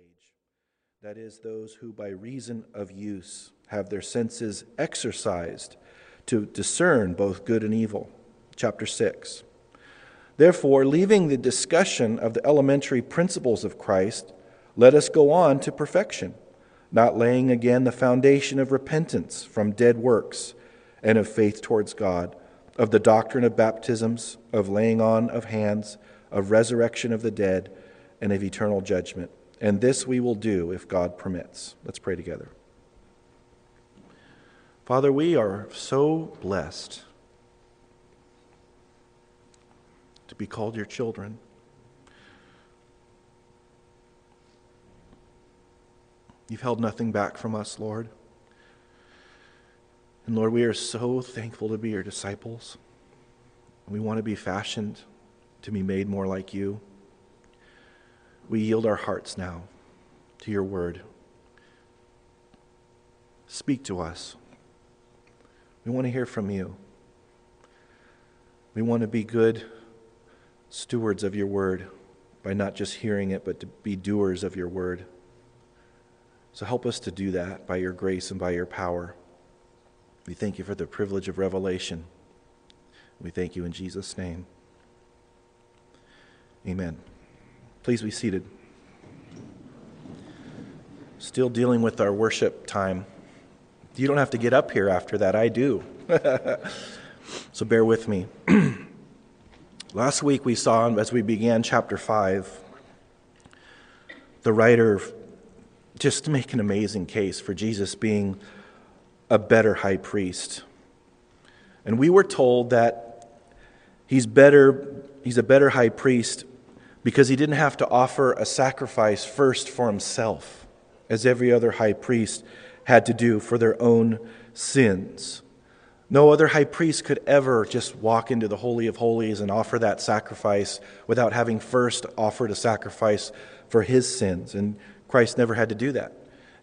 age, that is, those who by reason of use have their senses exercised to discern both good and evil. Chapter 6. Therefore, leaving the discussion of the elementary principles of Christ, let us go on to perfection, not laying again the foundation of repentance from dead works and of faith towards God, of the doctrine of baptisms, of laying on of hands, of resurrection of the dead, and of eternal judgment. And this we will do if God permits. Let's pray together. Father, we are so blessed to be called your children. You've held nothing back from us, Lord. And Lord, we are so thankful to be your disciples. We want to be fashioned to be made more like you. We yield our hearts now to your word. Speak to us. We want to hear from you. We want to be good stewards of your word by not just hearing it, but to be doers of your word. So help us to do that by your grace and by your power. We thank you for the privilege of revelation. We thank you in Jesus' name. Amen. Please be seated. Still dealing with our worship time. You don't have to get up here after that. I do. So bear with me. Last week we saw, as we began chapter 5, the writer just make an amazing case for Jesus being a better high priest. And we were told that he's a better high priest because he didn't have to offer a sacrifice first for himself, as every other high priest had to do for their own sins. No other high priest could ever just walk into the Holy of Holies and offer that sacrifice without having first offered a sacrifice for his sins. And Christ never had to do that.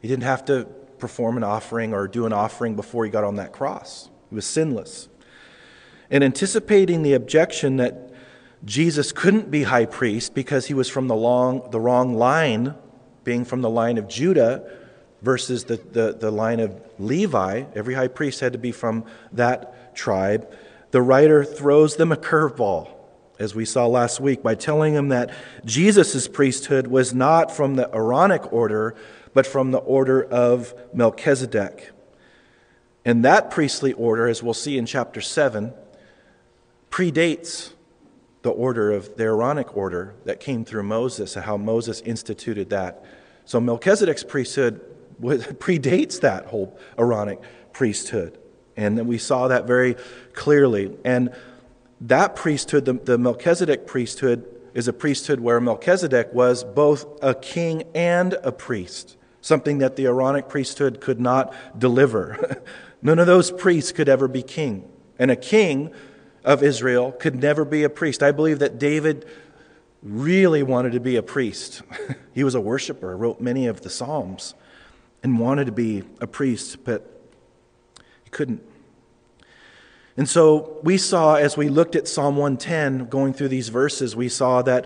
He didn't have to perform an offering or do an offering before he got on that cross. He was sinless. And anticipating the objection that Jesus couldn't be high priest because he was from the wrong line, being from the line of Judah versus the line of Levi. Every high priest had to be from that tribe. The writer throws them a curveball, as we saw last week, by telling them that Jesus' priesthood was not from the Aaronic order, but from the order of Melchizedek. And that priestly order, as we'll see in chapter 7, predates the order of the Aaronic order that came through Moses, and how Moses instituted that. So Melchizedek's priesthood predates that whole Aaronic priesthood. And then we saw that very clearly. And that priesthood, the Melchizedek priesthood, is a priesthood where Melchizedek was both a king and a priest, something that the Aaronic priesthood could not deliver. None of those priests could ever be king. And a king of Israel could never be a priest. I believe that David really wanted to be a priest. He was a worshiper, wrote many of the Psalms, and wanted to be a priest, but he couldn't. And so we saw, as we looked at Psalm 110, going through these verses, we saw that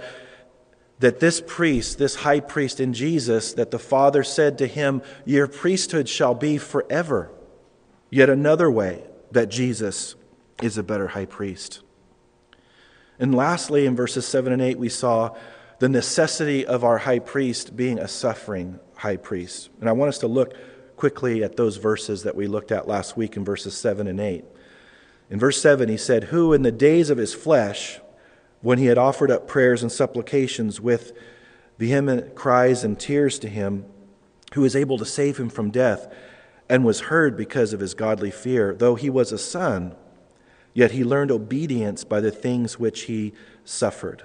this priest, this high priest in Jesus, that the Father said to him, "Your priesthood shall be forever." Yet another way that Jesus is a better high priest. And lastly, in verses 7 and 8, we saw the necessity of our high priest being a suffering high priest. And I want us to look quickly at those verses that we looked at last week in verses 7 and 8. In verse 7, he said, "Who in the days of his flesh, when he had offered up prayers and supplications with vehement cries and tears to him, who was able to save him from death, and was heard because of his godly fear, though he was a son, yet he learned obedience by the things which he suffered."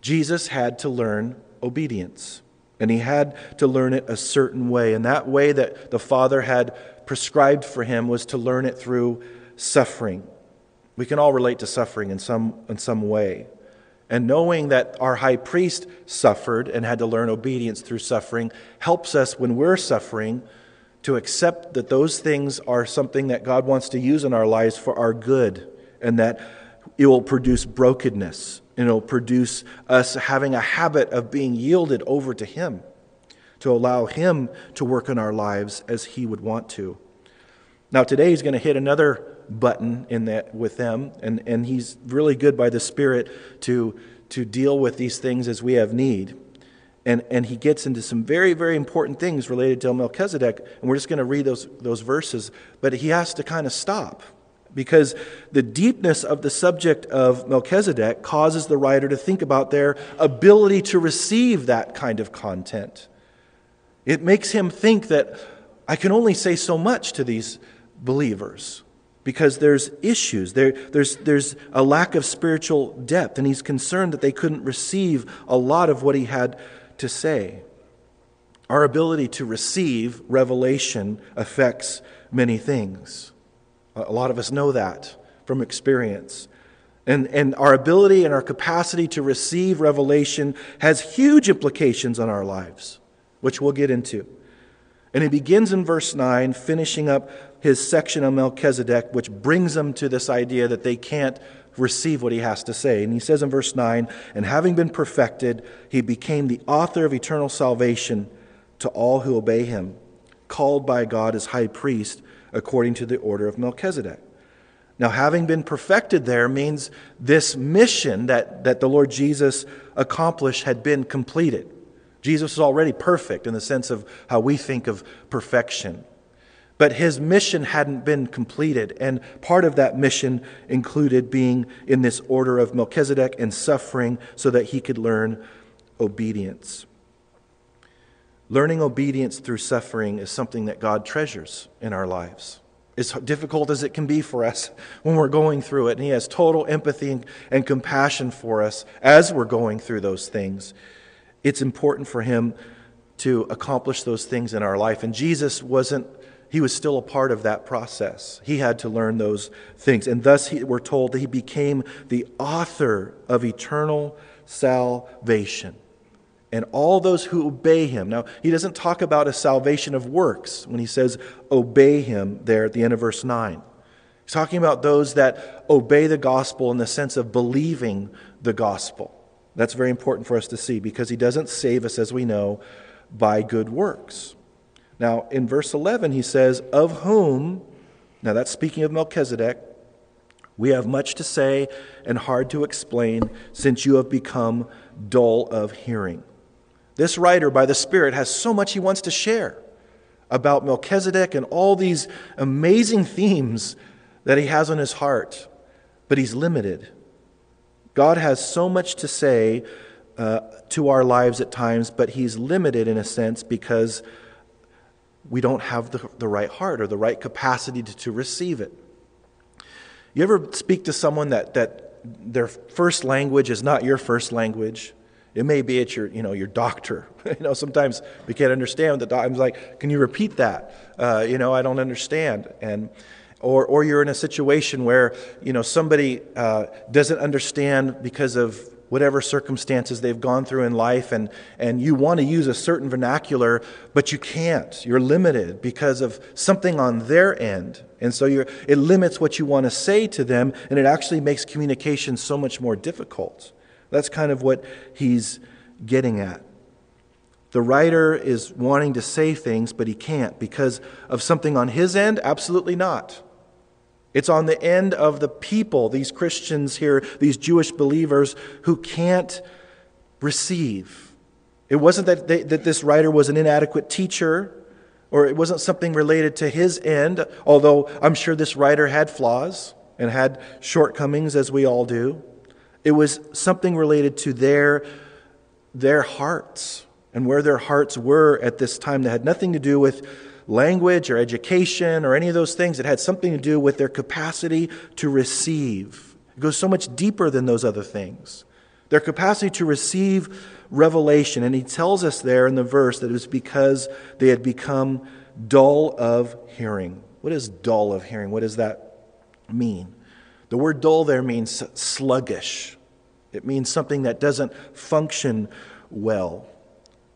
Jesus had to learn obedience, and he had to learn it a certain way. And that way that the Father had prescribed for him was to learn it through suffering. We can all relate to suffering in some way. And knowing that our high priest suffered and had to learn obedience through suffering helps us when we're suffering to accept that those things are something that God wants to use in our lives for our good, and that it will produce brokenness produce us having a habit of being yielded over to Him, to allow Him to work in our lives as He would want to. Now today He's going to hit another button in that with them, and He's really good by the Spirit to deal with these things as we have need. And He gets into some very, very important things related to Melchizedek, and we're just going to read those verses, but He has to kind of stop, because the deepness of the subject of Melchizedek causes the writer to think about their ability to receive that kind of content. It makes him think that I can only say so much to these believers, because there's issues, there's a lack of spiritual depth, and he's concerned that they couldn't receive a lot of what he had to say. Our ability to receive revelation affects many things. A lot of us know that from experience. And our ability and our capacity to receive revelation has huge implications on our lives, which we'll get into. And it begins in verse 9, finishing up his section on Melchizedek, which brings them to this idea that they can't receive what he has to say. And he says in verse 9, "And having been perfected, he became the author of eternal salvation to all who obey him, called by God as high priest, according to the order of Melchizedek." Now, having been perfected there means this mission that the Lord Jesus accomplished had been completed. Jesus is already perfect in the sense of how we think of perfection. But his mission hadn't been completed, and part of that mission included being in this order of Melchizedek and suffering so that he could learn obedience. Learning obedience through suffering is something that God treasures in our lives. As difficult as it can be for us when we're going through it, and He has total empathy and compassion for us as we're going through those things, it's important for Him to accomplish those things in our life. And Jesus wasn't, He was still a part of that process. He had to learn those things. And thus we're told that He became the author of eternal salvation. And all those who obey him. Now, he doesn't talk about a salvation of works when he says obey him there at the end of verse 9. He's talking about those that obey the gospel in the sense of believing the gospel. That's very important for us to see, because he doesn't save us, as we know, by good works. Now, in verse 11, he says, of whom, now that's speaking of Melchizedek, we have much to say and hard to explain, since you have become dull of hearing. This writer, by the Spirit, has so much he wants to share about Melchizedek and all these amazing themes that he has on his heart, but he's limited. God has so much to say to our lives at times, but he's limited in a sense because we don't have the right heart or the right capacity to receive it. You ever speak to someone that their first language is not your first language? It may be at your doctor. Sometimes we can't understand the doctor. I'm like, can you repeat that? I don't understand. Or you're in a situation where somebody doesn't understand because of whatever circumstances they've gone through in life, and you want to use a certain vernacular, but you can't. You're limited because of something on their end. And so it limits what you want to say to them, and it actually makes communication so much more difficult. That's kind of what he's getting at. The writer is wanting to say things, but he can't because of something on his end? Absolutely not. It's on the end of the people, these Christians here, these Jewish believers who can't receive. It wasn't that this writer was an inadequate teacher, or it wasn't something related to his end, although I'm sure this writer had flaws and had shortcomings, as we all do. It was something related to their hearts and where their hearts were at this time that had nothing to do with language or education or any of those things. It had something to do with their capacity to receive. It goes so much deeper than those other things. Their capacity to receive revelation. And he tells us there in the verse that it was because they had become dull of hearing. What is dull of hearing? What does that mean? The word dull there means sluggish. It means something that doesn't function well.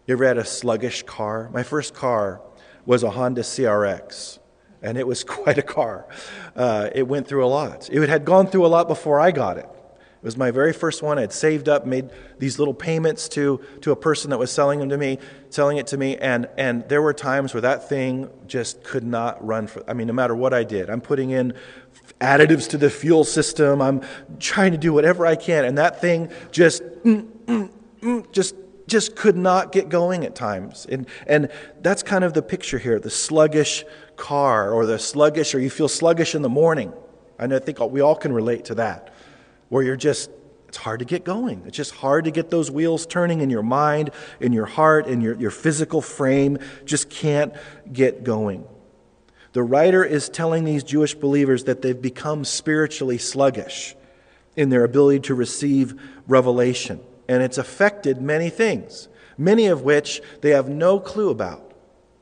You ever had a sluggish car? My first car was a Honda CRX, and it was quite a car. It went through a lot. It had gone through a lot before I got it. It was my very first one. I'd saved up, made these little payments to a person that was selling it to me. And there were times where that thing just could not run. No matter what I did, I'm putting in additives to the fuel system. I'm trying to do whatever I can. And that thing just could not get going at times. And that's kind of the picture here, the sluggish car or you feel sluggish in the morning. And I think we all can relate to that, where it's hard to get going. It's just hard to get those wheels turning in your mind, in your heart, in your physical frame. Just can't get going. The writer is telling these Jewish believers that they've become spiritually sluggish in their ability to receive revelation. And it's affected many things, many of which they have no clue about.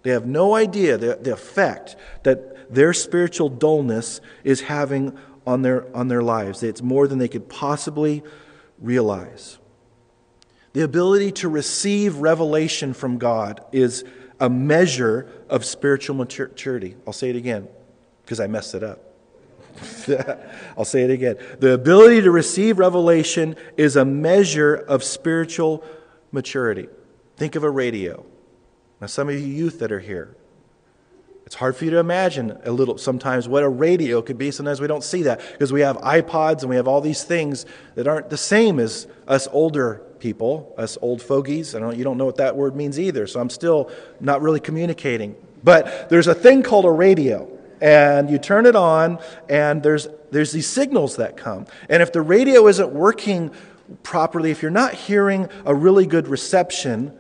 They have no idea the effect that their spiritual dullness is having on their lives. It's more than they could possibly realize. The ability to receive revelation from God is a measure of spiritual maturity. I'll say it again because I messed it up. I'll say it again. The ability to receive revelation is a measure of spiritual maturity. Think of a radio. Now, some of you youth that are here, it's hard for you to imagine a little sometimes what a radio could be. Sometimes we don't see that because we have iPods and we have all these things that aren't the same as us older people, us old fogies. You don't know what that word means either, so I'm still not really communicating. But there's a thing called a radio. And you turn it on, and there's these signals that come. And if the radio isn't working properly, if you're not hearing a really good reception,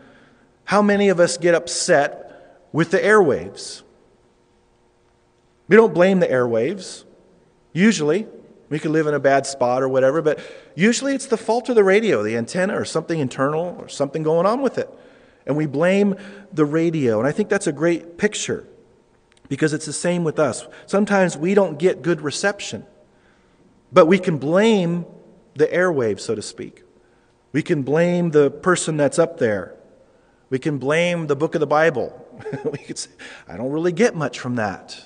how many of us get upset with the airwaves? We don't blame the airwaves. Usually, we could live in a bad spot or whatever, but usually it's the fault of the radio, the antenna, or something internal, or something going on with it. And we blame the radio. And I think that's a great picture, because it's the same with us. Sometimes we don't get good reception, but we can blame the airwaves, so to speak. We can blame the person that's up there. We can blame the book of the Bible. We could say, I don't really get much from that.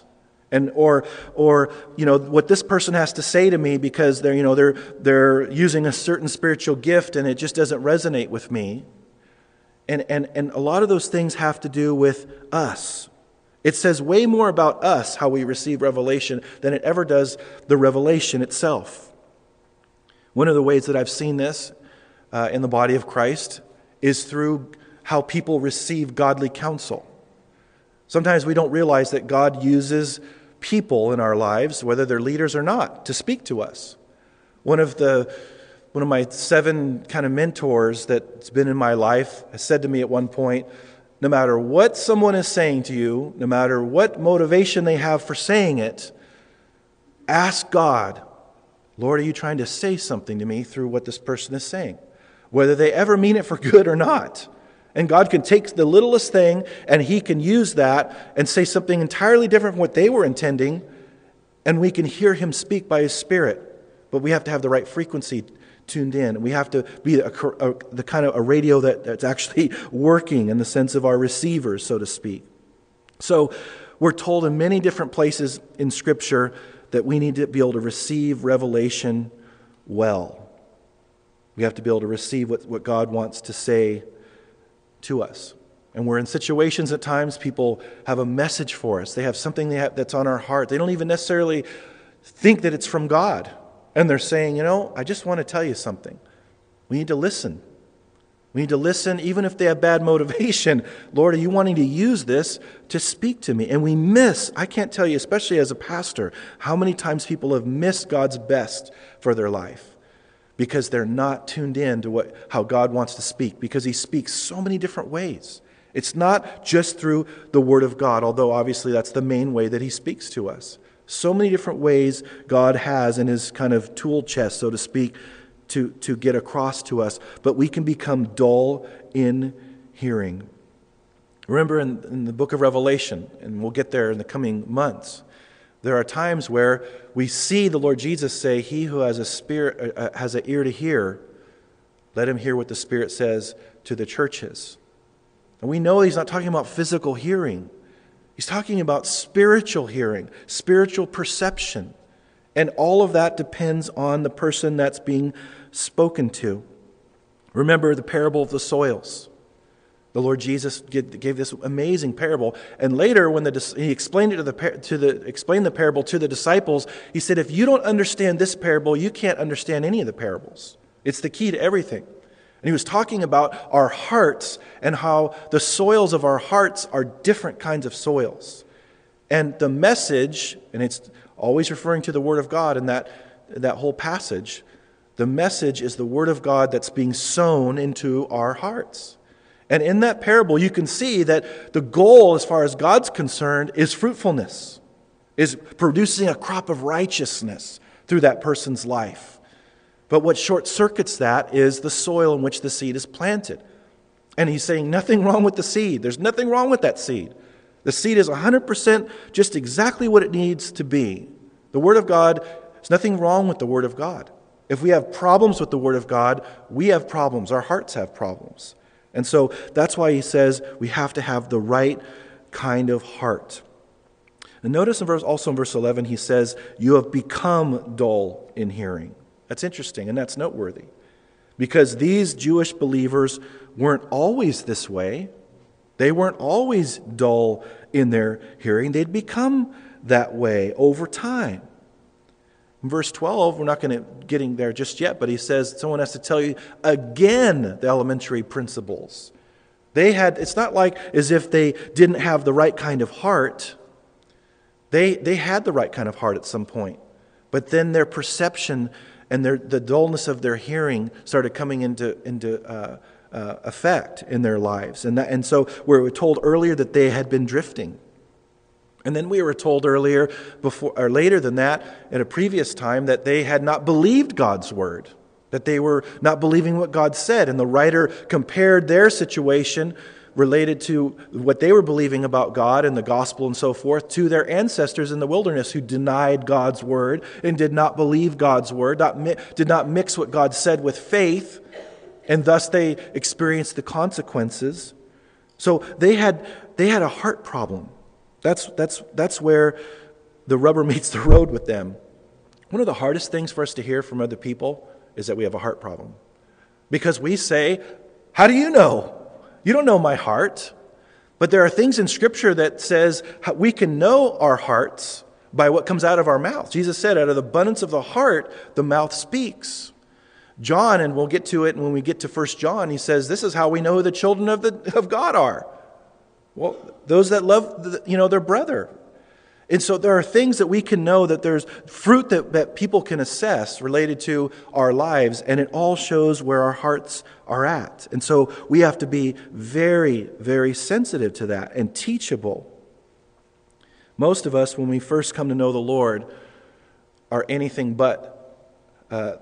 And or what this person has to say to me because they're using a certain spiritual gift and it just doesn't resonate with me. And a lot of those things have to do with us. It says way more about us, how we receive revelation, than it ever does the revelation itself. One of the ways that I've seen this in the body of Christ is through how people receive godly counsel. Sometimes we don't realize that God uses people in our lives, whether they're leaders or not, to speak to us. One of my 7 kind of mentors that's been in my life has said to me at one point, no matter what someone is saying to you, no matter what motivation they have for saying it, ask God, Lord, are you trying to say something to me through what this person is saying? Whether they ever mean it for good or not. And God can take the littlest thing and He can use that and say something entirely different from what they were intending. And we can hear Him speak by His Spirit. But we have to have the right frequency tuned in, and we have to be the kind of a radio that's actually working in the sense of our receivers, so to speak. So we're told in many different places in Scripture that we need to be able to receive revelation well. We have to be able to receive what God wants to say to us. And we're in situations at times people have a message for us. They have something that's on our heart. They don't even necessarily think that it's from God. And they're saying, I just want to tell you something. We need to listen. We need to listen even if they have bad motivation. Lord, are you wanting to use this to speak to me? And we miss, I can't tell you, especially as a pastor, how many times people have missed God's best for their life because they're not tuned in to how God wants to speak, because He speaks so many different ways. It's not just through the Word of God, although obviously that's the main way that He speaks to us. So many different ways God has in His kind of tool chest, so to speak, to get across to us. But we can become dull in hearing. Remember in the book of Revelation, and we'll get there in the coming months, there are times where we see the Lord Jesus say, he who has has an ear to hear, let him hear what the Spirit says to the churches. And we know He's not talking about physical hearing. He's talking about spiritual hearing, spiritual perception. And all of that depends on the person that's being spoken to. Remember the parable of the soils. The Lord Jesus gave this amazing parable, and later when he explained the parable to the disciples, he said, "If you don't understand this parable, you can't understand any of the parables. It's the key to everything." And he was talking about our hearts and how the soils of our hearts are different kinds of soils, and the message, and it's always referring to the Word of God in that whole passage. The message is the Word of God that's being sown into our hearts. And in that parable, you can see that the goal, as far as God's concerned, is fruitfulness, is producing a crop of righteousness through that person's life. But what short-circuits that is the soil in which the seed is planted. And he's saying nothing wrong with the seed. There's nothing wrong with that seed. The seed is 100% just exactly what it needs to be. The Word of God, there's nothing wrong with the Word of God. If we have problems with the Word of God, we have problems. Our hearts have problems. And so that's why he says we have to have the right kind of heart. And notice in verse 11, he says, "You have become dull in hearing." That's interesting, and that's noteworthy, because these Jewish believers weren't always this way. They weren't always dull in their hearing. They'd become that way over time. In verse 12, we're not going to get there just yet, but he says someone has to tell you again the elementary principles. It's not like as if they didn't have the right kind of heart. They had the right kind of heart at some point, but then their perception and the dullness of their hearing started coming into effect in their lives. And so we were told earlier that they had been drifting. And then we were told later than that, at a previous time, that they had not believed God's word, that they were not believing what God said. And the writer compared their situation related to what they were believing about God and the gospel and so forth to their ancestors in the wilderness who denied God's word and did not believe God's word, did not mix what God said with faith, and thus they experienced the consequences. So they had a heart problem. That's where the rubber meets the road with them. One of the hardest things for us to hear from other people is that we have a heart problem. Because we say, "How do you know? You don't know my heart." But there are things in Scripture that says we can know our hearts by what comes out of our mouth. Jesus said, out of the abundance of the heart, the mouth speaks. John, and we'll get to it when we get to 1 John, he says, this is how we know who the children of God are. Well, those that love, their brother. And so there are things that we can know, that there's fruit that people can assess related to our lives, and it all shows where our hearts are at. And so we have to be very, very sensitive to that and teachable. Most of us, when we first come to know the Lord, are anything but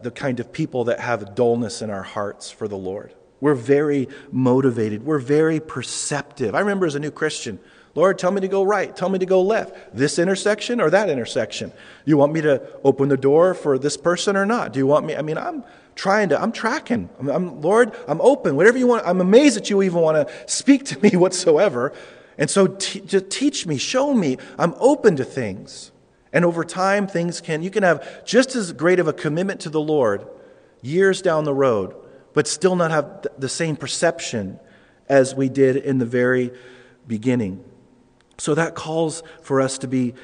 the kind of people that have dullness in our hearts for the Lord. We're very motivated. We're very perceptive. I remember as a new Christian, Lord, tell me to go right. Tell me to go left. This intersection or that intersection? You want me to open the door for this person or not? Do you want me? I mean, I'm tracking. Lord, I'm open. Whatever you want. I'm amazed that you even want to speak to me whatsoever. And so just teach me, show me. I'm open to things. And over time, you can have just as great of a commitment to the Lord years down the road, but still not have the same perception as we did in the very beginning. So that calls for us to be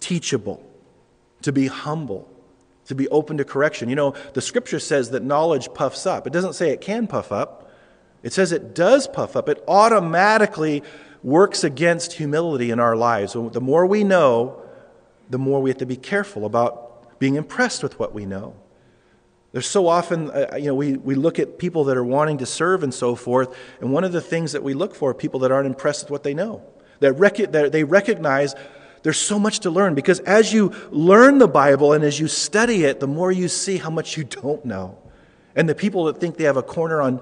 teachable, to be humble, to be open to correction. The Scripture says that knowledge puffs up. It doesn't say it can puff up. It says it does puff up. It automatically works against humility in our lives. So the more we know, the more we have to be careful about being impressed with what we know. There's so often, we look at people that are wanting to serve and so forth, and one of the things that we look for are people that aren't impressed with what they know, that they recognize there's so much to learn, because as you learn the Bible and as you study it, the more you see how much you don't know. And the people that think they have a corner on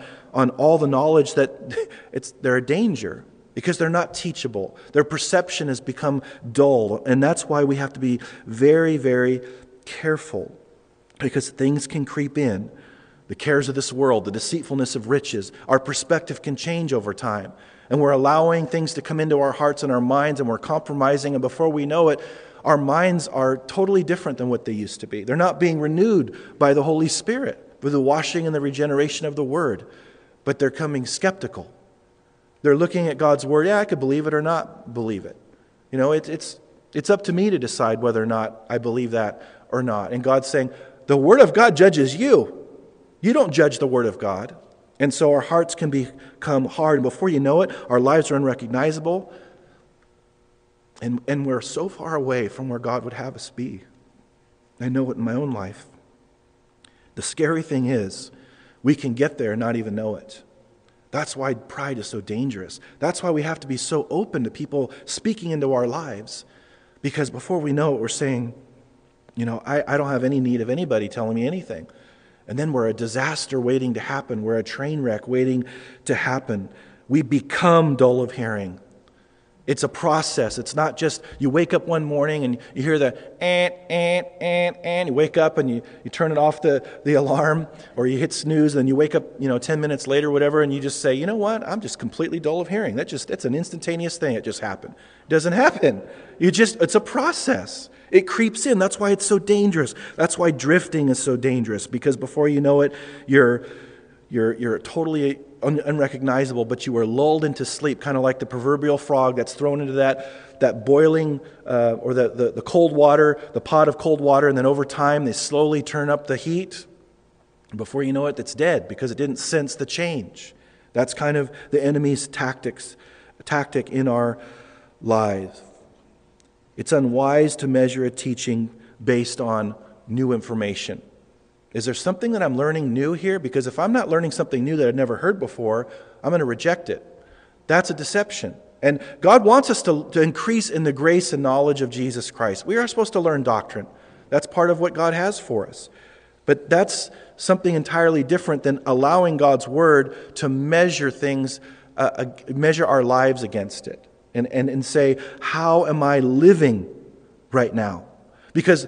all the knowledge, they're a danger, because they're not teachable. Their perception has become dull, and that's why we have to be very, very careful. Because things can creep in, the cares of this world, the deceitfulness of riches. Our perspective can change over time. And we're allowing things to come into our hearts and our minds, and we're compromising. And before we know it, our minds are totally different than what they used to be. They're not being renewed by the Holy Spirit. through the washing and the regeneration of the Word, but they're coming skeptical. They're looking at God's Word, yeah, I could believe it or not believe it. You know, it's up to me to decide whether or not I believe that or not. And God's saying, the Word of God judges you. You don't judge the Word of God. And so our hearts can become hard. And before you know it, our lives are unrecognizable. And we're so far away from where God would have us be. I know it in my own life. The scary thing is, we can get there and not even know it. That's why pride is so dangerous. That's why we have to be so open to people speaking into our lives. Because before we know it, we're saying, you know, I don't have any need of anybody telling me anything. And then we're a disaster waiting to happen. We're a train wreck waiting to happen. We become dull of hearing. It's a process. It's not just you wake up one morning and you hear the and you wake up and you turn it off the alarm, or you hit snooze and you wake up, you know, 10 minutes later or whatever, and you just say, you know what, I'm just completely dull of hearing. That's an instantaneous thing. It just happened. It doesn't happen. It's a process. It creeps in. That's why it's so dangerous. That's why drifting is so dangerous, because before you know it, you're totally unrecognizable, but you are lulled into sleep, kind of like the proverbial frog that's thrown into that boiling or the cold water, the pot of cold water, and then over time they slowly turn up the heat. Before you know it, it's dead because it didn't sense the change. That's kind of the enemy's tactic in our lives. It's unwise to measure a teaching based on new information. Is there something that I'm learning new here? Because if I'm not learning something new that I've never heard before, I'm going to reject it. That's a deception. And God wants us to increase in the grace and knowledge of Jesus Christ. We are supposed to learn doctrine. That's part of what God has for us. But that's something entirely different than allowing God's Word to measure things, measure our lives against it. And say, how am I living right now? Because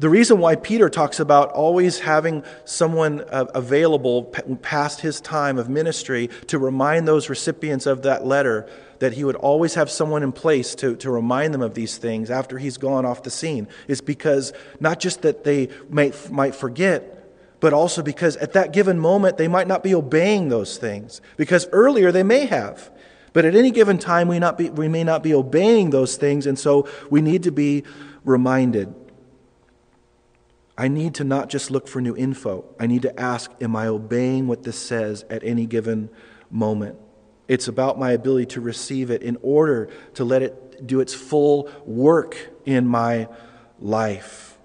the reason why Peter talks about always having someone available past his time of ministry to remind those recipients of that letter, that he would always have someone in place to remind them of these things after he's gone off the scene, is because not just that they might forget, but also because at that given moment they might not be obeying those things, because earlier they may have. But at any given time we may not be obeying those things, and so we need to be reminded. I need to not just look for new info. I need to ask, am I obeying what this says at any given moment? It's about my ability to receive it in order to let it do its full work in my life.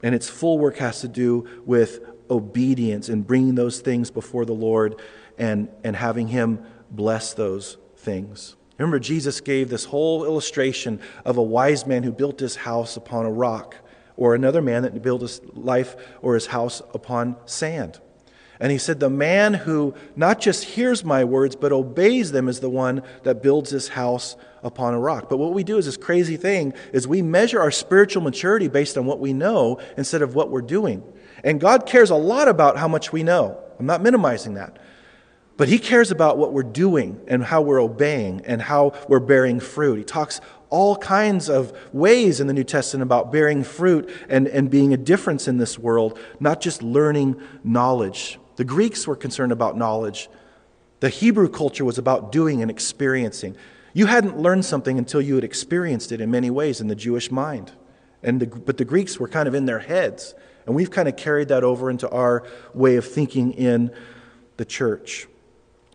And its full work has to do with obedience and bringing those things before the Lord and having Him bless those things. Remember, Jesus gave this whole illustration of a wise man who built his house upon a rock, or another man that built his life or his house upon sand. And He said, the man who not just hears my words, but obeys them is the one that builds his house upon a rock. But what we do is this crazy thing, is we measure our spiritual maturity based on what we know instead of what we're doing. And God cares a lot about how much we know. I'm not minimizing that. But He cares about what we're doing and how we're obeying and how we're bearing fruit. He talks all kinds of ways in the New Testament about bearing fruit and being a difference in this world, not just learning knowledge. The Greeks were concerned about knowledge. The Hebrew culture was about doing and experiencing. You hadn't learned something until you had experienced it in many ways in the Jewish mind. But the Greeks were kind of in their heads. And we've kind of carried that over into our way of thinking in the church.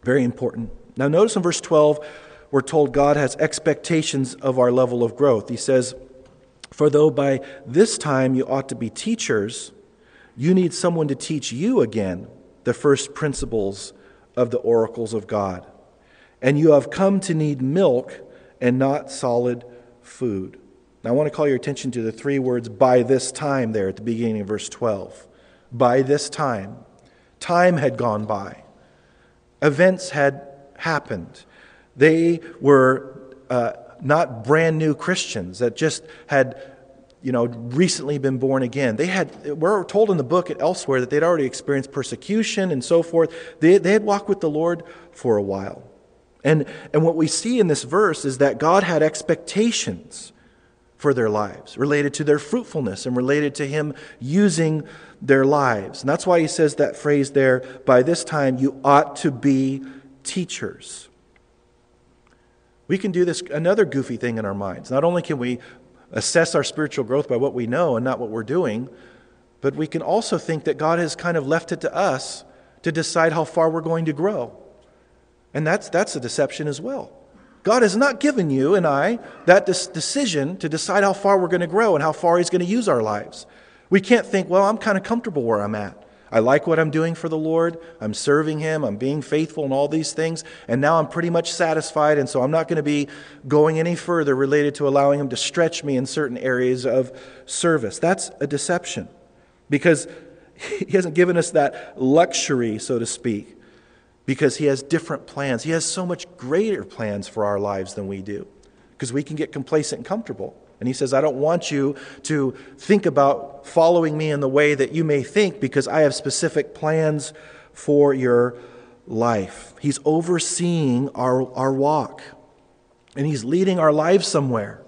Very important. Now notice in verse 12, we're told God has expectations of our level of growth. He says, for though by this time you ought to be teachers, you need someone to teach you again the first principles of the oracles of God. And you have come to need milk and not solid food. Now I want to call your attention to the three words by this time there at the beginning of verse 12. By this time. Time had gone by. Events had happened. They were not brand new Christians that just had, you know, recently been born again. We're told in the book and elsewhere that they'd already experienced persecution and so forth. They had walked with the Lord for a while. And what we see in this verse is that God had expectations for their lives, related to their fruitfulness and related to him using their lives. And that's why he says that phrase there, by this time you ought to be teachers. We can do this, another goofy thing in our minds. Not only can we assess our spiritual growth by what we know and not what we're doing, but we can also think that God has kind of left it to us to decide how far we're going to grow. And that's a deception as well. God has not given you and I that decision to decide how far we're going to grow and how far he's going to use our lives. We can't think, well, I'm kind of comfortable where I'm at. I like what I'm doing for the Lord. I'm serving him. I'm being faithful in all these things. And now I'm pretty much satisfied. And so I'm not going to be going any further related to allowing him to stretch me in certain areas of service. That's a deception, because he hasn't given us that luxury, so to speak, because he has different plans. He has so much greater plans for our lives than we do, because we can get complacent and comfortable. And he says, I don't want you to think about following me in the way that you may think, because I have specific plans for your life. He's overseeing our walk, and he's leading our lives somewhere.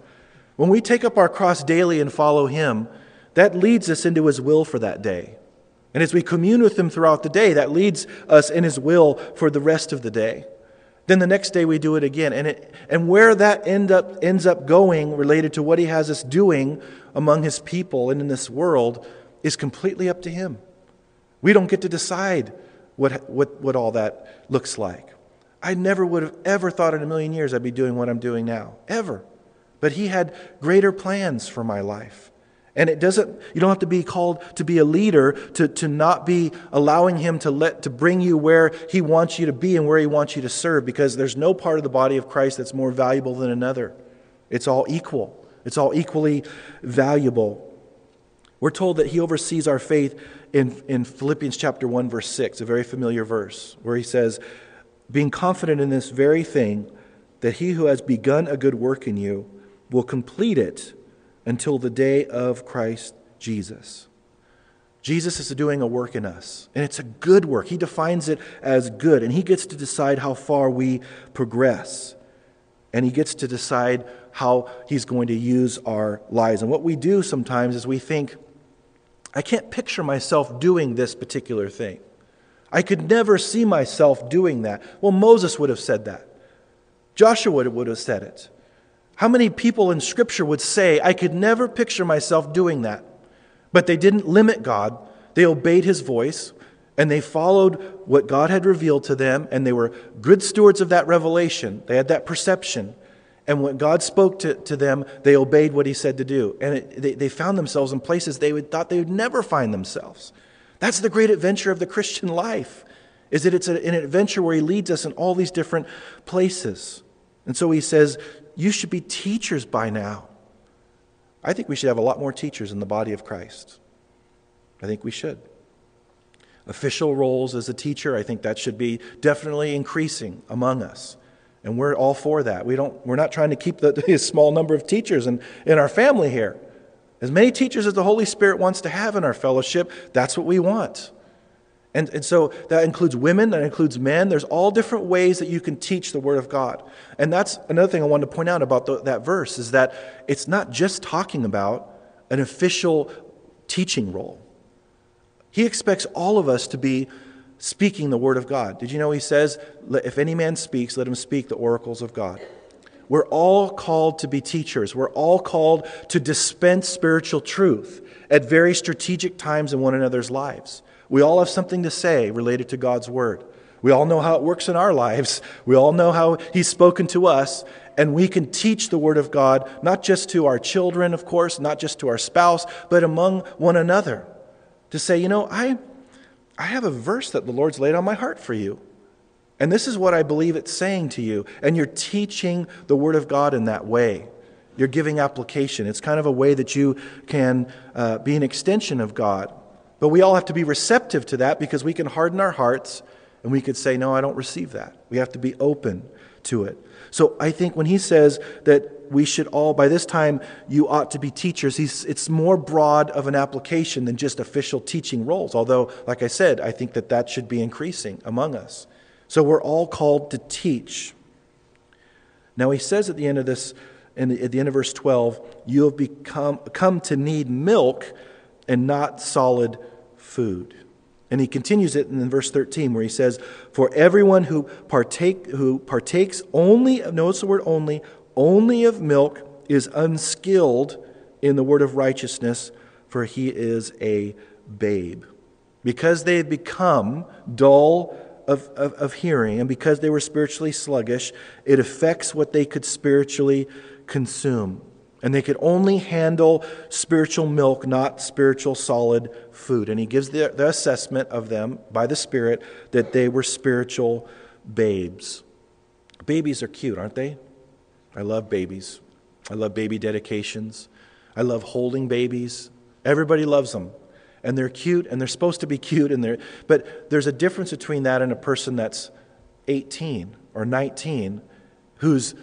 When we take up our cross daily and follow him, that leads us into his will for that day. And as we commune with him throughout the day, that leads us in his will for the rest of the day. Then the next day we do it again. And where that ends up going related to what he has us doing among his people and in this world is completely up to him. We don't get to decide what all that looks like. I never would have ever thought in a million years I'd be doing what I'm doing now, ever. But he had greater plans for my life. And it doesn't, you don't have to be called to be a leader to not be allowing him to bring you where he wants you to be and where he wants you to serve, because there's no part of the body of Christ that's more valuable than another. It's all equal. It's all equally valuable. We're told that he oversees our faith in Philippians chapter 1, verse 6, a very familiar verse, where he says, being confident in this very thing, that he who has begun a good work in you will complete it until the day of Christ Jesus. Jesus is doing a work in us, and it's a good work. He defines it as good, and he gets to decide how far we progress, and he gets to decide how he's going to use our lives. And what we do sometimes is we think, I can't picture myself doing this particular thing. I could never see myself doing that. Well, Moses would have said that. Joshua would have said it. How many people in Scripture would say, I could never picture myself doing that? But they didn't limit God. They obeyed his voice, and they followed what God had revealed to them, and they were good stewards of that revelation. They had that perception. And when God spoke to them, they obeyed what he said to do. And they found themselves in places they thought they would never find themselves. That's the great adventure of the Christian life, is that it's an adventure where he leads us in all these different places. And so he says, you should be teachers by now. I think we should have a lot more teachers in the body of Christ. I think we should. Official roles as a teacher, I think that should be definitely increasing among us. And we're all for that. We're not trying to keep the small number of teachers in our family here. As many teachers as the Holy Spirit wants to have in our fellowship, that's what we want. And so that includes women, that includes men. There's all different ways that you can teach the Word of God. And that's another thing I wanted to point out about that verse, is that it's not just talking about an official teaching role. He expects all of us to be speaking the Word of God. Did you know he says, if any man speaks, let him speak the oracles of God. We're all called to be teachers. We're all called to dispense spiritual truth at very strategic times in one another's lives. We all have something to say related to God's Word. We all know how it works in our lives. We all know how he's spoken to us. And we can teach the Word of God, not just to our children, of course, not just to our spouse, but among one another. To say, you know, I have a verse that the Lord's laid on my heart for you. And this is what I believe it's saying to you. And you're teaching the Word of God in that way. You're giving application. It's kind of a way that you can be an extension of God. But we all have to be receptive to that, because we can harden our hearts and we could say, no, I don't receive that. We have to be open to it. So I think when he says that we should all, by this time, you ought to be teachers, it's more broad of an application than just official teaching roles. Although, like I said, I think that should be increasing among us. So we're all called to teach. Now he says at the end of this at the end of verse 12, you have come to need milk and not solid food. And he continues it in verse 13 where he says, for everyone who partakes only, notice the word only of milk is unskilled in the word of righteousness, for he is a babe. Because they had become dull of hearing, and because they were spiritually sluggish, it affects what they could spiritually consume. And they could only handle spiritual milk, not spiritual solid food. And he gives the assessment of them by the Spirit that they were spiritual babes. Babies are cute, aren't they? I love babies. I love baby dedications. I love holding babies. Everybody loves them. And they're cute, and they're supposed to be cute. But there's a difference between that and a person that's 18 or 19 who's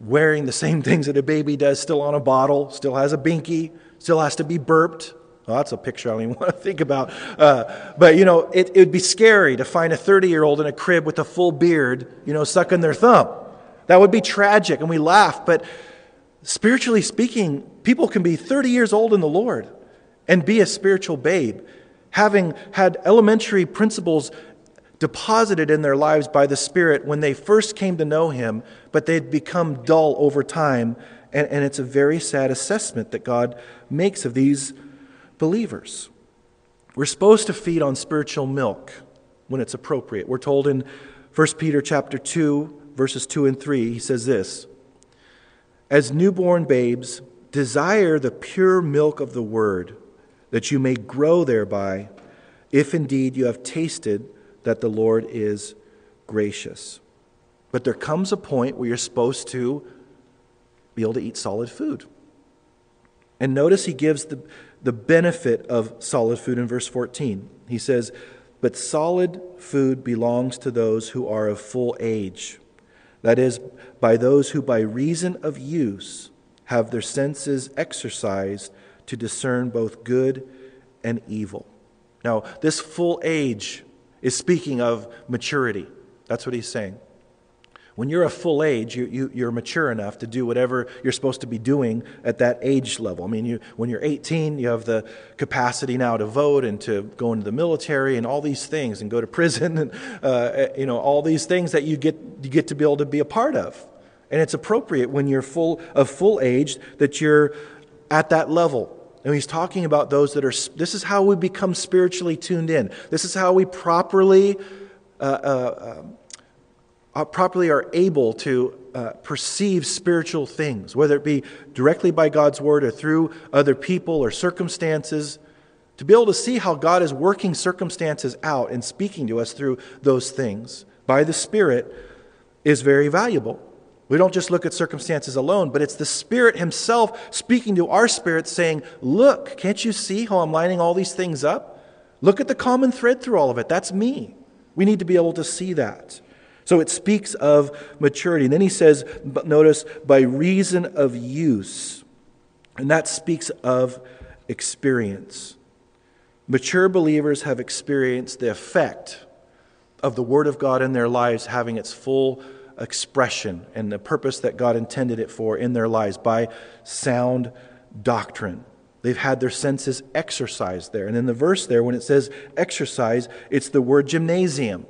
wearing the same things that a baby does, still on a bottle, still has a binky, still has to be burped. Well, that's a picture I don't even want to think about. But, you know, it would be scary to find a 30-year-old in a crib with a full beard, you know, sucking their thumb. That would be tragic, and we laugh. But spiritually speaking, people can be 30 years old in the Lord and be a spiritual babe, having had elementary principles deposited in their lives by the Spirit when they first came to know Him, but they'd become dull over time. And it's a very sad assessment that God makes of these believers. We're supposed to feed on spiritual milk when it's appropriate. We're told in 1 Peter chapter 2, verses 2 and 3, he says this, as newborn babes, desire the pure milk of the Word, that you may grow thereby, if indeed you have tasted that the Lord is gracious. But there comes a point where you're supposed to be able to eat solid food. And notice he gives the benefit of solid food in verse 14. He says, but solid food belongs to those who are of full age, that is, by those who by reason of use have their senses exercised to discern both good and evil. Now, this full age is speaking of maturity. That's what he's saying. When you're a full age, you're mature enough to do whatever you're supposed to be doing at that age level. I mean, when you're 18, you have the capacity now to vote and to go into the military and all these things and go to prison and you know, all these things that you get to be able to be a part of. And it's appropriate when you're full age that you're at that level. And he's talking about those that are, this is how we become spiritually tuned in. This is how we properly are able to perceive spiritual things, whether it be directly by God's word or through other people or circumstances, to be able to see how God is working circumstances out and speaking to us through those things by the Spirit is very valuable. We don't just look at circumstances alone, but it's the Spirit Himself speaking to our spirit saying, look, can't you see how I'm lining all these things up? Look at the common thread through all of it. That's me. We need to be able to see that. So it speaks of maturity. And then he says, but notice, by reason of use. And that speaks of experience. Mature believers have experienced the effect of the Word of God in their lives having its full expression and the purpose that God intended it for in their lives by sound doctrine. They've had their senses exercised there. And in the verse there, when it says exercise, it's the word gymnasium.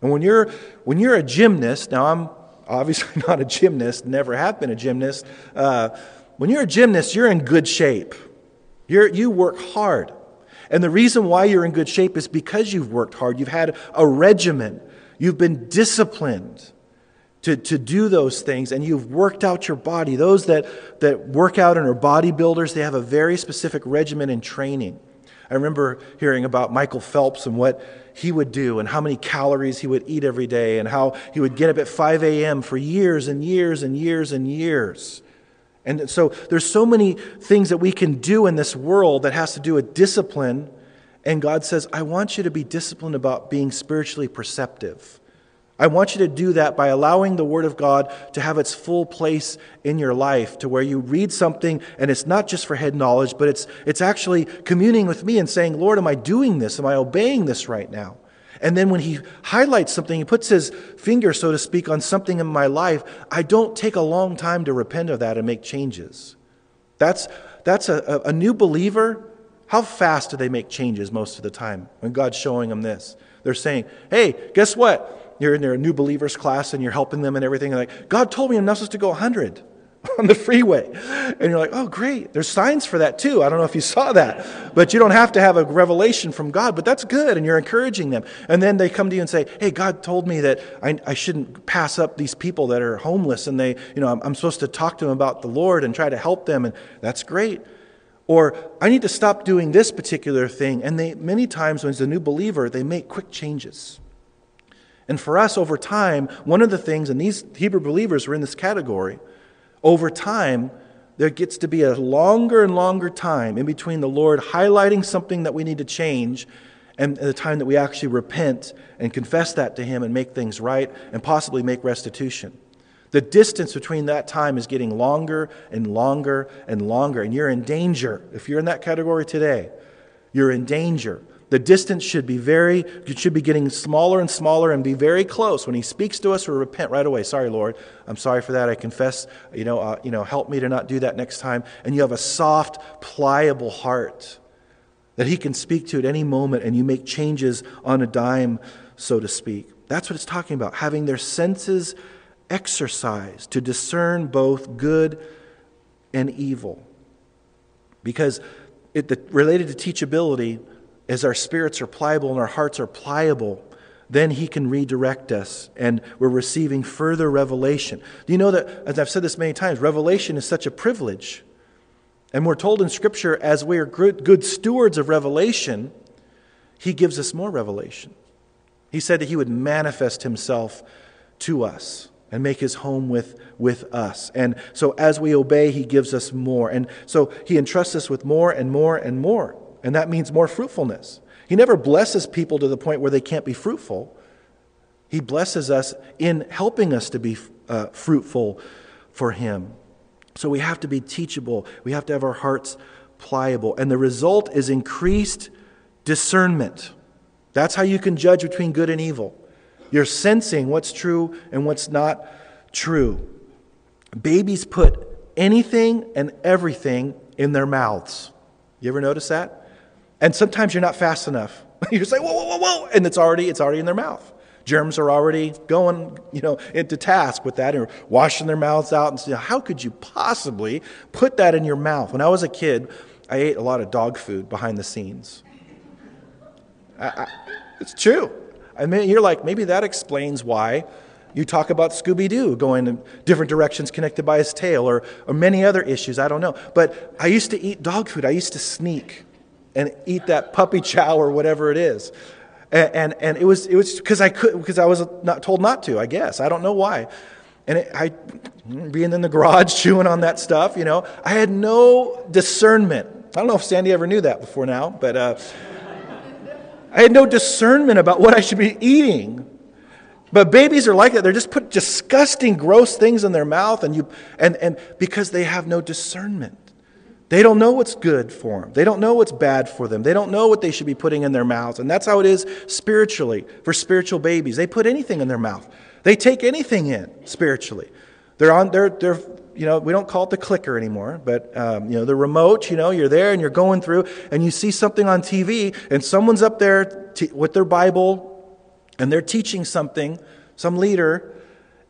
And when you're a gymnast, now I'm obviously not a gymnast, never have been a gymnast. When you're a gymnast, you're in good shape. You work hard. And the reason why you're in good shape is because you've worked hard. You've had a regimen. You've been disciplined to do those things, and you've worked out your body. Those that work out and are bodybuilders, they have a very specific regimen and training. I remember hearing about Michael Phelps and what he would do and how many calories he would eat every day and how he would get up at 5 a.m. for years and years and years and years. And so there's so many things that we can do in this world that has to do with discipline. And God says, I want you to be disciplined about being spiritually perceptive. I want you to do that by allowing the Word of God to have its full place in your life, to where you read something and it's not just for head knowledge, but it's actually communing with me and saying, Lord, am I doing this? Am I obeying this right now? And then when he highlights something, he puts his finger, so to speak, on something in my life, I don't take a long time to repent of that and make changes. That's a new believer. How fast do they make changes most of the time when God's showing them this? They're saying, hey, guess what? You're in their new believers class and you're helping them and everything. And like, God told me I'm not supposed to go 100 on the freeway. And you're like, oh, great. There's signs for that too. I don't know if you saw that, but you don't have to have a revelation from God, but that's good. And you're encouraging them. And then they come to you and say, hey, God told me that I shouldn't pass up these people that are homeless. And they, I'm supposed to talk to them about the Lord and try to help them. And that's great. Or I need to stop doing this particular thing. And they, many times when it's a new believer, they make quick changes. And for us over time, one of the things, and these Hebrew believers were in this category, over time, there gets to be a longer and longer time in between the Lord highlighting something that we need to change and the time that we actually repent and confess that to Him and make things right and possibly make restitution. The distance between that time is getting longer and longer and longer, and you're in danger. If you're in that category today, you're in danger. The distance should be getting smaller and smaller and be very close. When He speaks to us, we repent right away. Sorry, Lord, I'm sorry for that. I confess. Help me to not do that next time. And you have a soft, pliable heart that He can speak to at any moment, and you make changes on a dime, so to speak. That's what it's talking about. Having their senses exercised to discern both good and evil, because related to teachability. As our spirits are pliable and our hearts are pliable, then He can redirect us and we're receiving further revelation. Do you know that, as I've said this many times, revelation is such a privilege? And we're told in Scripture, as we are good stewards of revelation, He gives us more revelation. He said that He would manifest Himself to us and make His home with us. And so as we obey, He gives us more. And so He entrusts us with more and more and more. And that means more fruitfulness. He never blesses people to the point where they can't be fruitful. He blesses us in helping us to be fruitful for Him. So we have to be teachable. We have to have our hearts pliable. And the result is increased discernment. That's how you can judge between good and evil. You're sensing what's true and what's not true. Babies put anything and everything in their mouths. You ever notice that? And sometimes you're not fast enough. You're just like, whoa, whoa, whoa, whoa. And it's already in their mouth. Germs are already going, into task with that and washing their mouths out. And saying, how could you possibly put that in your mouth? When I was a kid, I ate a lot of dog food behind the scenes. It's true. I mean, you're like, maybe that explains why you talk about Scooby-Doo going in different directions connected by his tail or many other issues. I don't know. But I used to eat dog food. I used to sneak and eat that puppy chow or whatever it is. And it was because I was not told not to, I guess. I don't know why. And I'd be in the garage chewing on that stuff, I had no discernment. I don't know if Sandy ever knew that before now, but I had no discernment about what I should be eating. But babies are like that. They're just put disgusting, gross things in their mouth, and because they have no discernment. They don't know what's good for them. They don't know what's bad for them. They don't know what they should be putting in their mouths. And that's how it is spiritually for spiritual babies. They put anything in their mouth. They take anything in spiritually. We don't call it the clicker anymore, but the remote, you're there and you're going through and you see something on TV and someone's up there with their Bible and they're teaching something, some leader,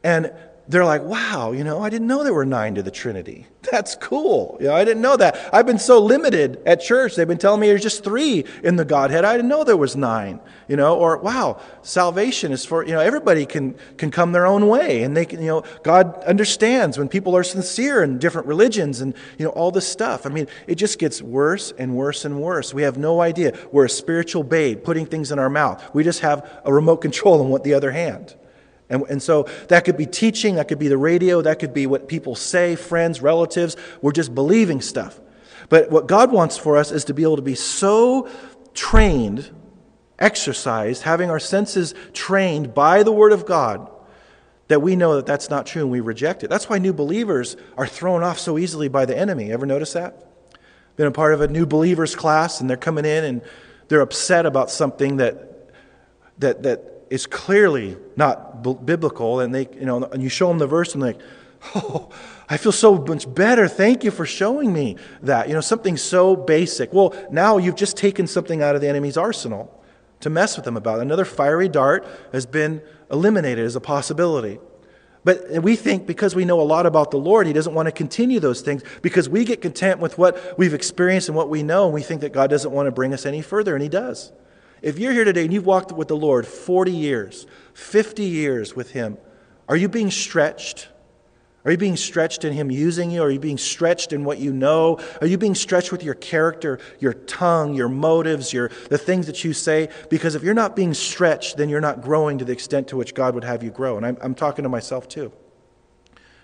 and they're like, wow, I didn't know there were 9 to the Trinity. That's cool. I didn't know that. I've been so limited at church. They've been telling me there's just 3 in the Godhead. I didn't know there was 9. Or wow, salvation is for, everybody can come their own way. And they can, God understands when people are sincere in different religions and, all this stuff. I mean, it just gets worse and worse and worse. We have no idea. We're a spiritual babe putting things in our mouth. We just have a remote control on the other hand. And so that could be teaching, that could be the radio, that could be what people say, friends, relatives. We're just believing stuff. But what God wants for us is to be able to be so trained, exercised, having our senses trained by the Word of God that we know that that's not true and we reject it. That's why new believers are thrown off so easily by the enemy. Ever notice that? Been a part of a new believers class and they're coming in and they're upset about something that that is clearly not biblical, and they, you know, and you show them the verse and they're like, oh, I feel so much better. Thank you for showing me that. You know, something so basic. Well, now you've just taken something out of the enemy's arsenal to mess with them about. Another fiery dart has been eliminated as a possibility. But we think because we know a lot about the Lord, He doesn't want to continue those things because we get content with what we've experienced and what we know, and we think that God doesn't want to bring us any further, and He does. If you're here today and you've walked with the Lord 40 years, 50 years with Him, are you being stretched? Are you being stretched in Him using you? Are you being stretched in what you know? Are you being stretched with your character, your tongue, your motives, the things that you say? Because if you're not being stretched, then you're not growing to the extent to which God would have you grow. And I'm talking to myself too.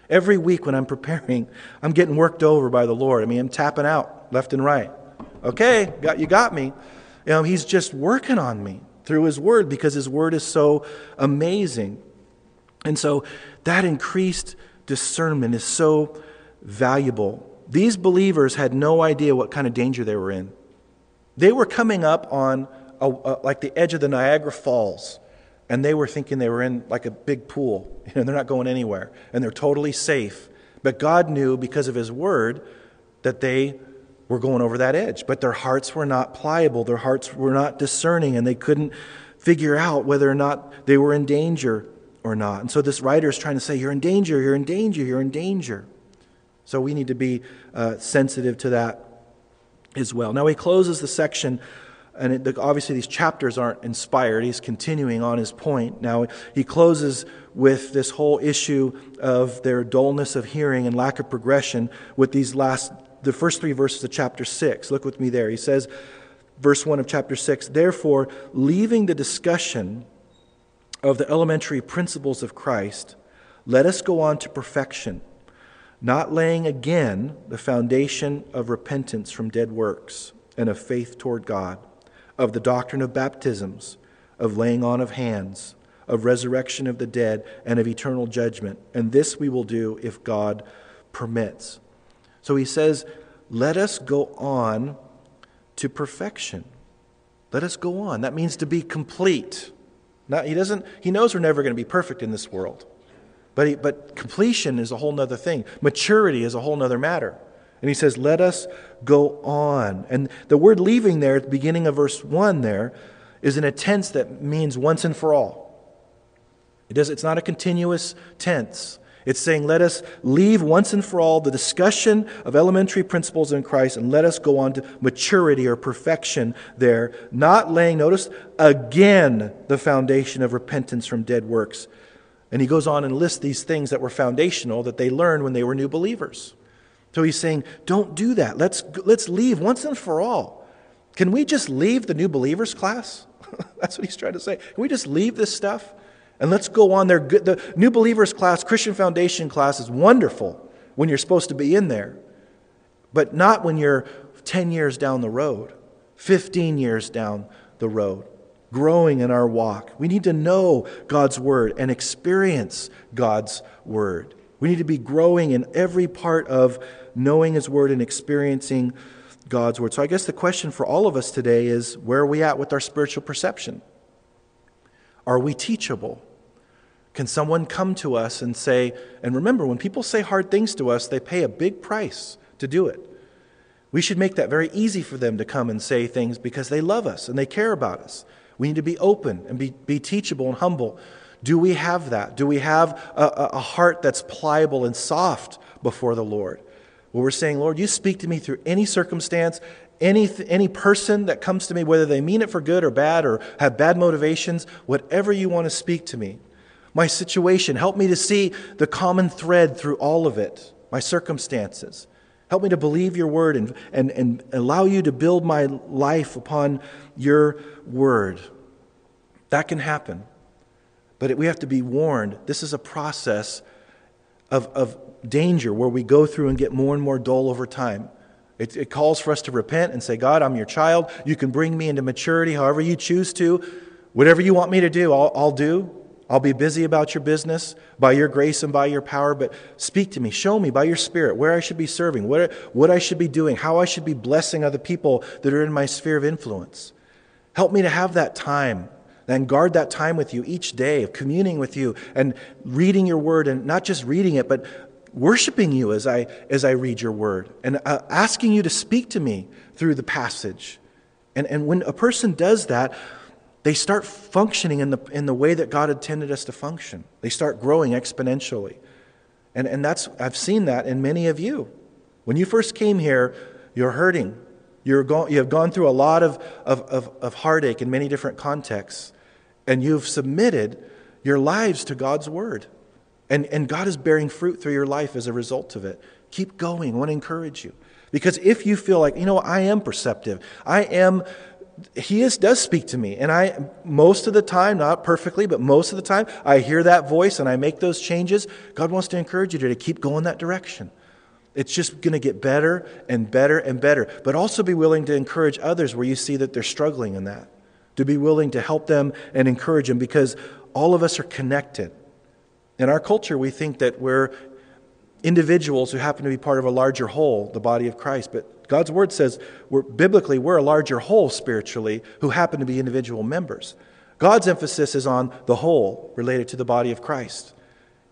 Every week when I'm preparing, I'm getting worked over by the Lord. I mean, I'm tapping out left and right. Okay, you got me. You know, He's just working on me through His Word because His Word is so amazing. And so that increased discernment is so valuable. These believers had no idea what kind of danger they were in. They were coming up on like the edge of the Niagara Falls, and they were thinking they were in like a big pool. You know, they're not going anywhere, and they're totally safe. But God knew because of His Word that they were going over that edge. But their hearts were not pliable. Their hearts were not discerning, and they couldn't figure out whether or not they were in danger or not. And so this writer is trying to say, you're in danger, you're in danger, you're in danger. So we need to be sensitive to that as well. Now he closes the section, and obviously these chapters aren't inspired. He's continuing on his point. Now he closes with this whole issue of their dullness of hearing and lack of progression with the first three verses of chapter 6. Look with me there. He says, verse 1 of chapter 6, therefore, leaving the discussion of the elementary principles of Christ, let us go on to perfection, not laying again the foundation of repentance from dead works and of faith toward God, of the doctrine of baptisms, of laying on of hands, of resurrection of the dead, and of eternal judgment. And this we will do if God permits. So he says, let us go on to perfection. Let us go on. That means to be complete. Now, he knows we're never going to be perfect in this world. But completion is a whole other thing. Maturity is a whole other matter. And he says, let us go on. And the word leaving there at the beginning of verse 1 there is in a tense that means once and for all. It's not a continuous tense. It's saying, let us leave once and for all the discussion of elementary principles in Christ, and let us go on to maturity or perfection there, not laying, notice, again the foundation of repentance from dead works. And he goes on and lists these things that were foundational that they learned when they were new believers. So he's saying, don't do that. Let's leave once and for all. Can we just leave the new believers class? That's what he's trying to say. Can we just leave this stuff? And let's go on there. The New Believers class, Christian Foundation class is wonderful when you're supposed to be in there, but not when you're 10 years down the road, 15 years down the road, growing in our walk. We need to know God's Word and experience God's Word. We need to be growing in every part of knowing His Word and experiencing God's Word. So I guess the question for all of us today is, where are we at with our spiritual perception? Are we teachable? Can someone come to us and say, and remember, when people say hard things to us, they pay a big price to do it. We should make that very easy for them to come and say things because they love us and they care about us. We need to be open and be teachable and humble. Do we have that? Do we have a heart that's pliable and soft before the Lord? Well, we're saying, Lord, you speak to me through any circumstance, any person that comes to me, whether they mean it for good or bad or have bad motivations, whatever you want to speak to me. My situation, help me to see the common thread through all of it, my circumstances. Help me to believe your word and allow you to build my life upon your word. That can happen. But we have to be warned. This is a process of danger where we go through and get more and more dull over time. It calls for us to repent and say, God, I'm your child. You can bring me into maturity however you choose to. Whatever you want me to do, I'll do. I'll be busy about your business by your grace and by your power, but speak to me, show me by your Spirit where I should be serving, what I should be doing, how I should be blessing other people that are in my sphere of influence. Help me to have that time Then guard that time with you each day of communing with you and reading your word, and not just reading it, but worshiping you as I read your word, and asking you to speak to me through the passage. And when a person does that, they start functioning in the way that God intended us to function. They start growing exponentially. And that's, I've seen that in many of you. When you first came here, you're hurting. You have gone through a lot of heartache in many different contexts. And you've submitted your lives to God's word. And God is bearing fruit through your life as a result of it. Keep going. I want to encourage you. Because if you feel like, I am perceptive. He does speak to me. And I, most of the time, not perfectly, but most of the time, I hear that voice and I make those changes. God wants to encourage you to keep going that direction. It's just going to get better and better and better. But also be willing to encourage others where you see that they're struggling in that. To be willing to help them and encourage them, because all of us are connected. In our culture, we think that we're individuals who happen to be part of a larger whole, the body of Christ. But God's word says biblically we're a larger whole spiritually who happen to be individual members. God's emphasis is on the whole related to the body of Christ.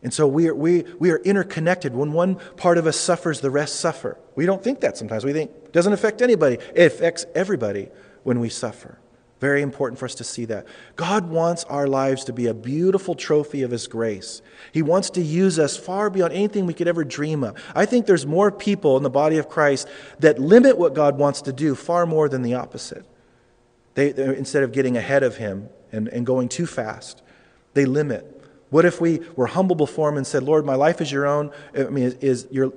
And so we are interconnected. When one part of us suffers, the rest suffer. We don't think that sometimes. We think it doesn't affect anybody. It affects everybody when we suffer. Very important for us to see that. God wants our lives to be a beautiful trophy of His grace. He wants to use us far beyond anything we could ever dream of. I think there's more people in the body of Christ that limit what God wants to do far more than the opposite. They instead of getting ahead of Him and going too fast, they limit. What if we were humble before Him and said, Lord, my life is your own.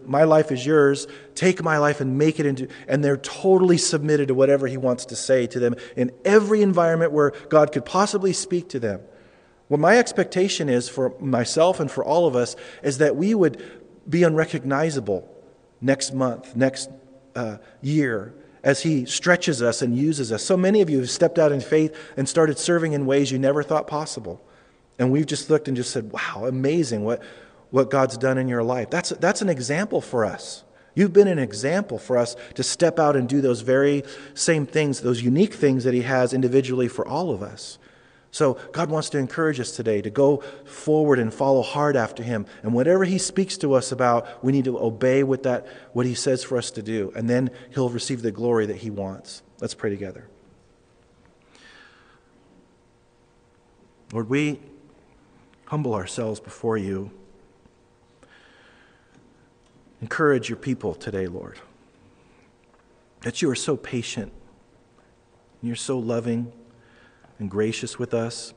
My life is yours. Take my life and make it into... And they're totally submitted to whatever He wants to say to them in every environment where God could possibly speak to them. Well, my expectation is for myself and for all of us is that we would be unrecognizable next month, next year, as He stretches us and uses us. So many of you have stepped out in faith and started serving in ways you never thought possible. And we've just looked and just said, wow, amazing what God's done in your life. That's an example for us. You've been an example for us to step out and do those very same things, those unique things that He has individually for all of us. So God wants to encourage us today to go forward and follow hard after Him. And whatever He speaks to us about, we need to obey with that what He says for us to do. And then He'll receive the glory that He wants. Let's pray together. Lord, we humble ourselves before You. Encourage Your people today, Lord, that You are so patient, and You're so loving and gracious with us.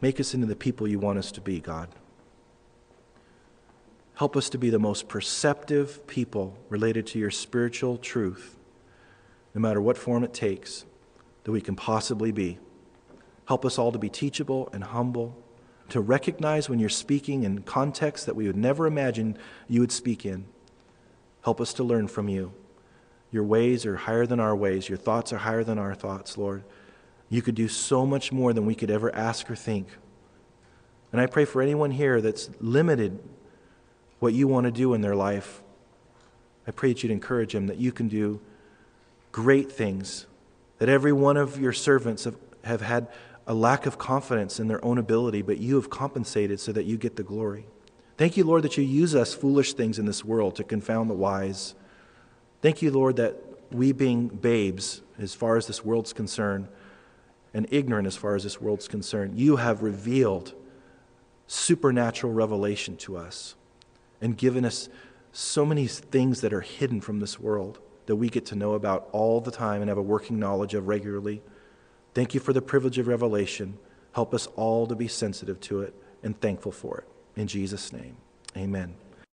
Make us into the people You want us to be, God. Help us to be the most perceptive people related to Your spiritual truth, no matter what form it takes, that we can possibly be. Help us all to be teachable and humble, to recognize when You're speaking in contexts that we would never imagine You would speak in. Help us to learn from You. Your ways are higher than our ways. Your thoughts are higher than our thoughts, Lord. You could do so much more than we could ever ask or think. And I pray for anyone here that's limited what You want to do in their life. I pray that You'd encourage them, that You can do great things, that every one of Your servants have had a lack of confidence in their own ability, but You have compensated so that You get the glory. Thank You, Lord, that You use us foolish things in this world to confound the wise. Thank You, Lord, that we being babes as far as this world's concerned and ignorant as far as this world's concerned, You have revealed supernatural revelation to us and given us so many things that are hidden from this world that we get to know about all the time and have a working knowledge of regularly. Thank You for the privilege of revelation. Help us all to be sensitive to it and thankful for it. In Jesus' name, amen.